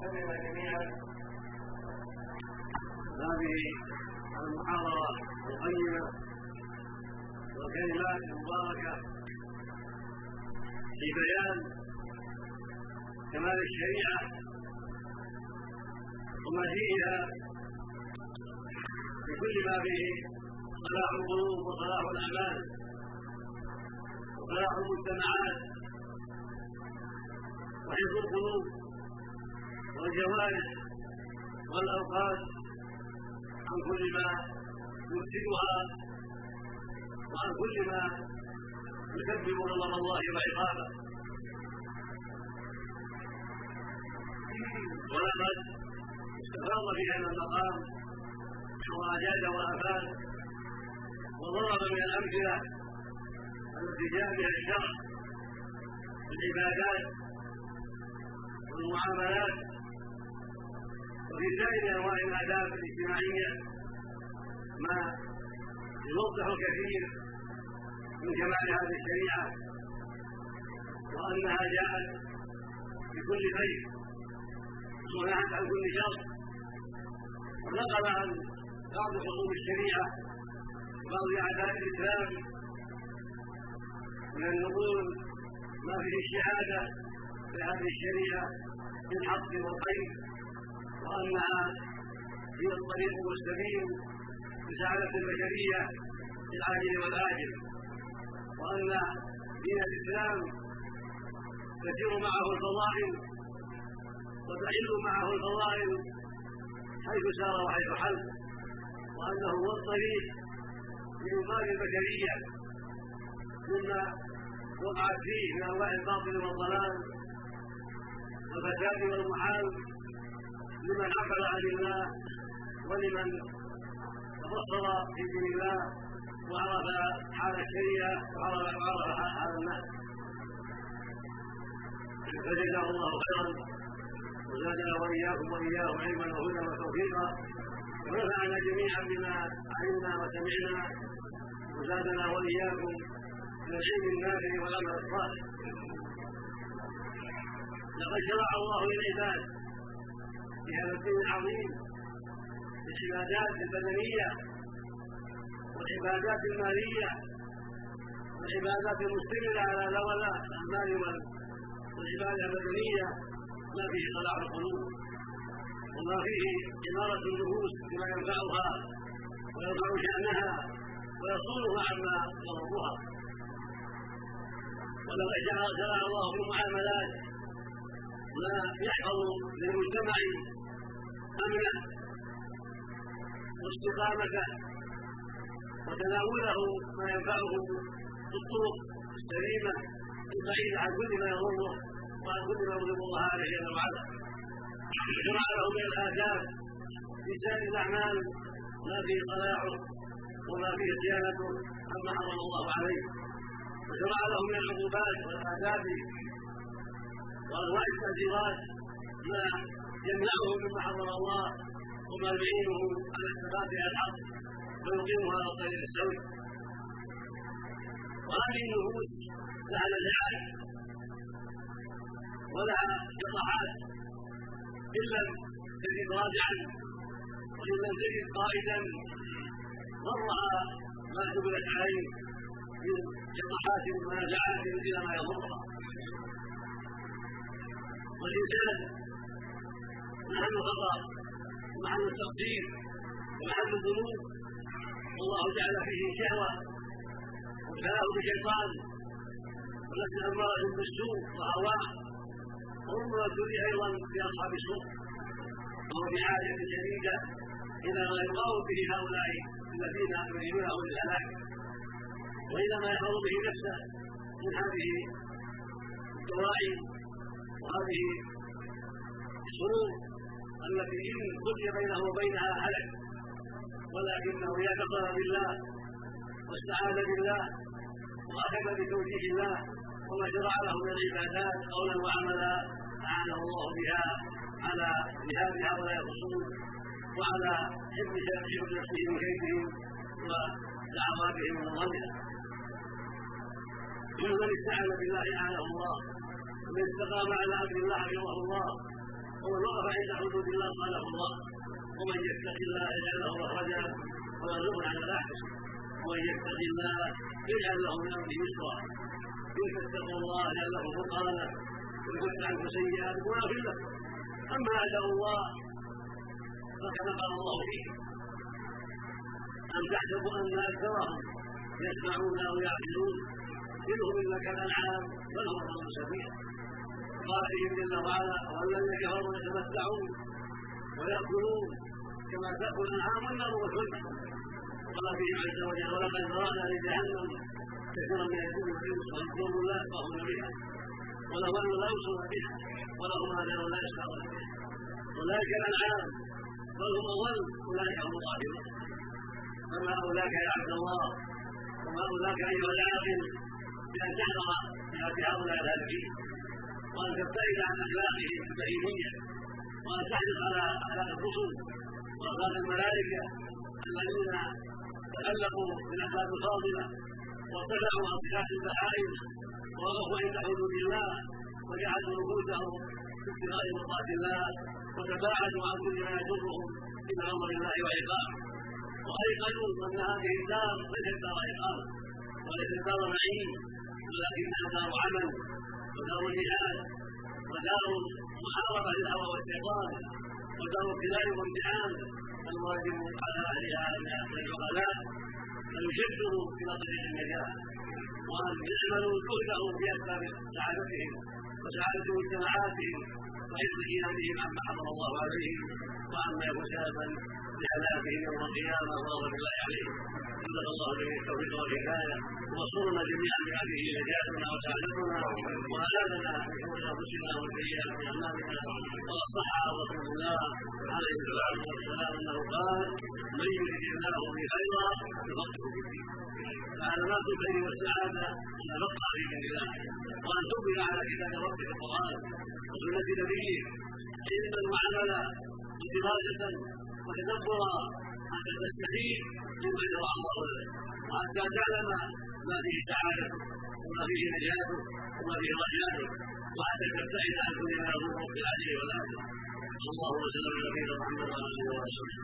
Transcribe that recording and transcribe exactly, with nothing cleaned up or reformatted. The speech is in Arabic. وسلم جميعا. هذه المحاضرة القيمة والكلمات المباركة في بيان كمال الشريعة وما فيها في كل ما به صلاح القلوب وصلاح الأعمال وصلاح المجتمعات وحفظ القلوب والجوارح والأوقات عن كل ما يفسدها وعن كل ما يسبب غضب الله وعقابه. ولقد استفاض في هذا المقام حراجات وآفات وضرب من الأمثلة التي جاء بها الشرع بالعبادات والمعاملات وفي سائر انواع الاداب الاجتماعيه ما يوضح الكثير من جمال هذه الشريعه وانها جاءت بكل خير ونهت عن كل شر ونقل عن بعض حقوق الشريعه وبعض اعداء الاسلام من النقول ما فيه الشهاده لهذه الشريعه بالحق والخير وانها هي الطريق والسبيل لسعاده البشريه في العاجل والاجل، وان دين الاسلام تسير معه الفضائل وتحل معه الفضائل حيث سار وحيث حل، وانه هو الطريق لانقاذ البشريه مما وقعت فيه من انواع الباطل والضلال والفساد والمحال لمن عقل عن الله ولمن تبصر في دين الله وعرف حال الشريعه وعرف حال الناس. فجزاه الله خيرا وزادنا واياكم واياهم علما وهدى وتوفيقا ونفعنا جميعا بما علمنا وسمعنا وزادنا واياكم من العلم النافع والعمل الصالح. لقد شرع الله للعباد في هذا الدين العظيم العبادات البدنيه والعبادات الماليه والعبادات المستمره على لغه الاعمال والعباده البدنيه ما فيه صلاح القلوب وما فيه اماره النفوس بما ينفعها ويرفع شانها ويصونها عما يضرها. ولقد شرع الله في المعاملات ما يحفظ للمجتمع امنه واستقامته وتناوله ما ينفعه في الطرق السليمه البعيده عن كل ما يضره وعن كل ما يغضب الله عليه جل وعلا. شرع له من الاداب في سائر الاعمال ما فيه صلاحه وما فيه صيانته عما حرم الله عليه، وشرع له من العقوبات والاداب وأنواع التهديدات ما يمنعه مما حرم الله وما يعينه على الثبات على الحق ويقيمه على الطريق السوي. وهذه النفوس لها نزعات ولها قطاعات، إن لم تجد راجعا وإن لم تجد قائدا ضرها ما جبلت عليه من قطاعات ونزعات إلى ما يضرها. والإنسان محل الخطأ ومحل التقصير ومحل الذنوب، والله جعل فيه شهوة وابتلاه بشيطان ولست أمارة بالسوء وهواه، وأمر الدنيا أيضا بأصحاب السوء وهو بحاجة شديدة إلى ما يقاوم به هؤلاء الذين يريدونه للهلاك وإلى ما يحفظ به نفسه من هذه الدواعي وهذه الشرور التي إن بقي بينه وبينها هلك، ولكنه يتقى بالله واستعاذ بالله وأخذ بتوجيه الله وما شرع له من العبادات قولا وعملا أعانه الله بها على جهاد هؤلاء الخصوم وعلى حفظ شرعهم ونفسهم وكيدهم ودعواتهم ومظلمهم. ومن استعاذ بالله أعانه الله، من استقام على عبد الله رحمه الله هو فإن حدود الله قاله الله ومن يتق الله يجعل له مخرجا ولا يغلق على الأحسن ومن يتق الله يجعل له من أمره يسرا كيف اتقوا الله يجعل له فرقانا ويكفر عنه سيئاتكم ويغفر لكم. أما أعداء الله فكما قال الله فيه أم تعجبوا أن أكثرهم يسمعون أو يعقلون منهم إلا كالأنعام بل هم أضل سبيلا قال فيهم جل وعلا والذين كفروا يتمتعون ويأكلون كما تأكل الأنعام والنار والحلم. قال فيهم عز وجل ولقد ذرأنا لجهنم كثيرا من الجن والإنس فيذكرون الله فهم بها ولو أنهم لا يبصرون بها ولهم آذان لا يسمعون بها أولئك الأنعام بل هم أضل أولئك هم الضالون. أما أولئك يا عبد الله وما أولئك أيها العاقل بأن تحرم بهذه هؤلاء الهالكين وأن تبتعد عن أخلاقهم البهيمية وأن تحرص على أخلاق الرسل وأخلاق الملائكة الذين تخلقوا بالأخلاق الفاضلة وارتفعوا أصحاب البهائم ووقفوا عند حدود الله وجعلوا نفوسهم في ابتغاء مرضات الله وتباعدوا عن كل ما يضرهم إلى أمر الله وعقابه وأيقنوا أن هذه الدار ليست دار عقاب وليست دار نعيم ولكنها دار عمل ودار جهاد ودار محاربة للهوى والشيطان ودار ابتلاء وامتحان الواجب على أهلها أن يعملوا العقلاء فيشدوا إلى طريق النجاة وأن يعملوا جهدهم في أسباب سعادتهم وسعادة مجتمعاتهم وحفظ قيامهم عما حفظ الله عليهم وعما يكون سببا لهلاكهم يوم القيامة والغضب الله عليهم. صدق الله به التوفيق والهداية وصلنا جميعا بهذه نجاتنا وسعادتنا وألامنا بشؤون أنفسنا وسيئات أعمالنا. وصح رسول الله عليه الصلاة والسلام أنه قال من يرد الله بخيرا يفقهه في الدين. فعلامات الخير والسعادة أن نبقى في دين الله وأن تؤمن على كتاب ربك القرآن وسنة نبيه علما وعملا ودراسة وتدبرا حتى تستفيد مما يرى الله لك وحتى تعلم ما فيه سعادته وما فيه نجاته وما فيه رجاته وحتى تبتعد عن كل ما يضرك في العدل والعدل. صلى الله وسلم على نبينا محمد وعلى اله وصحبه.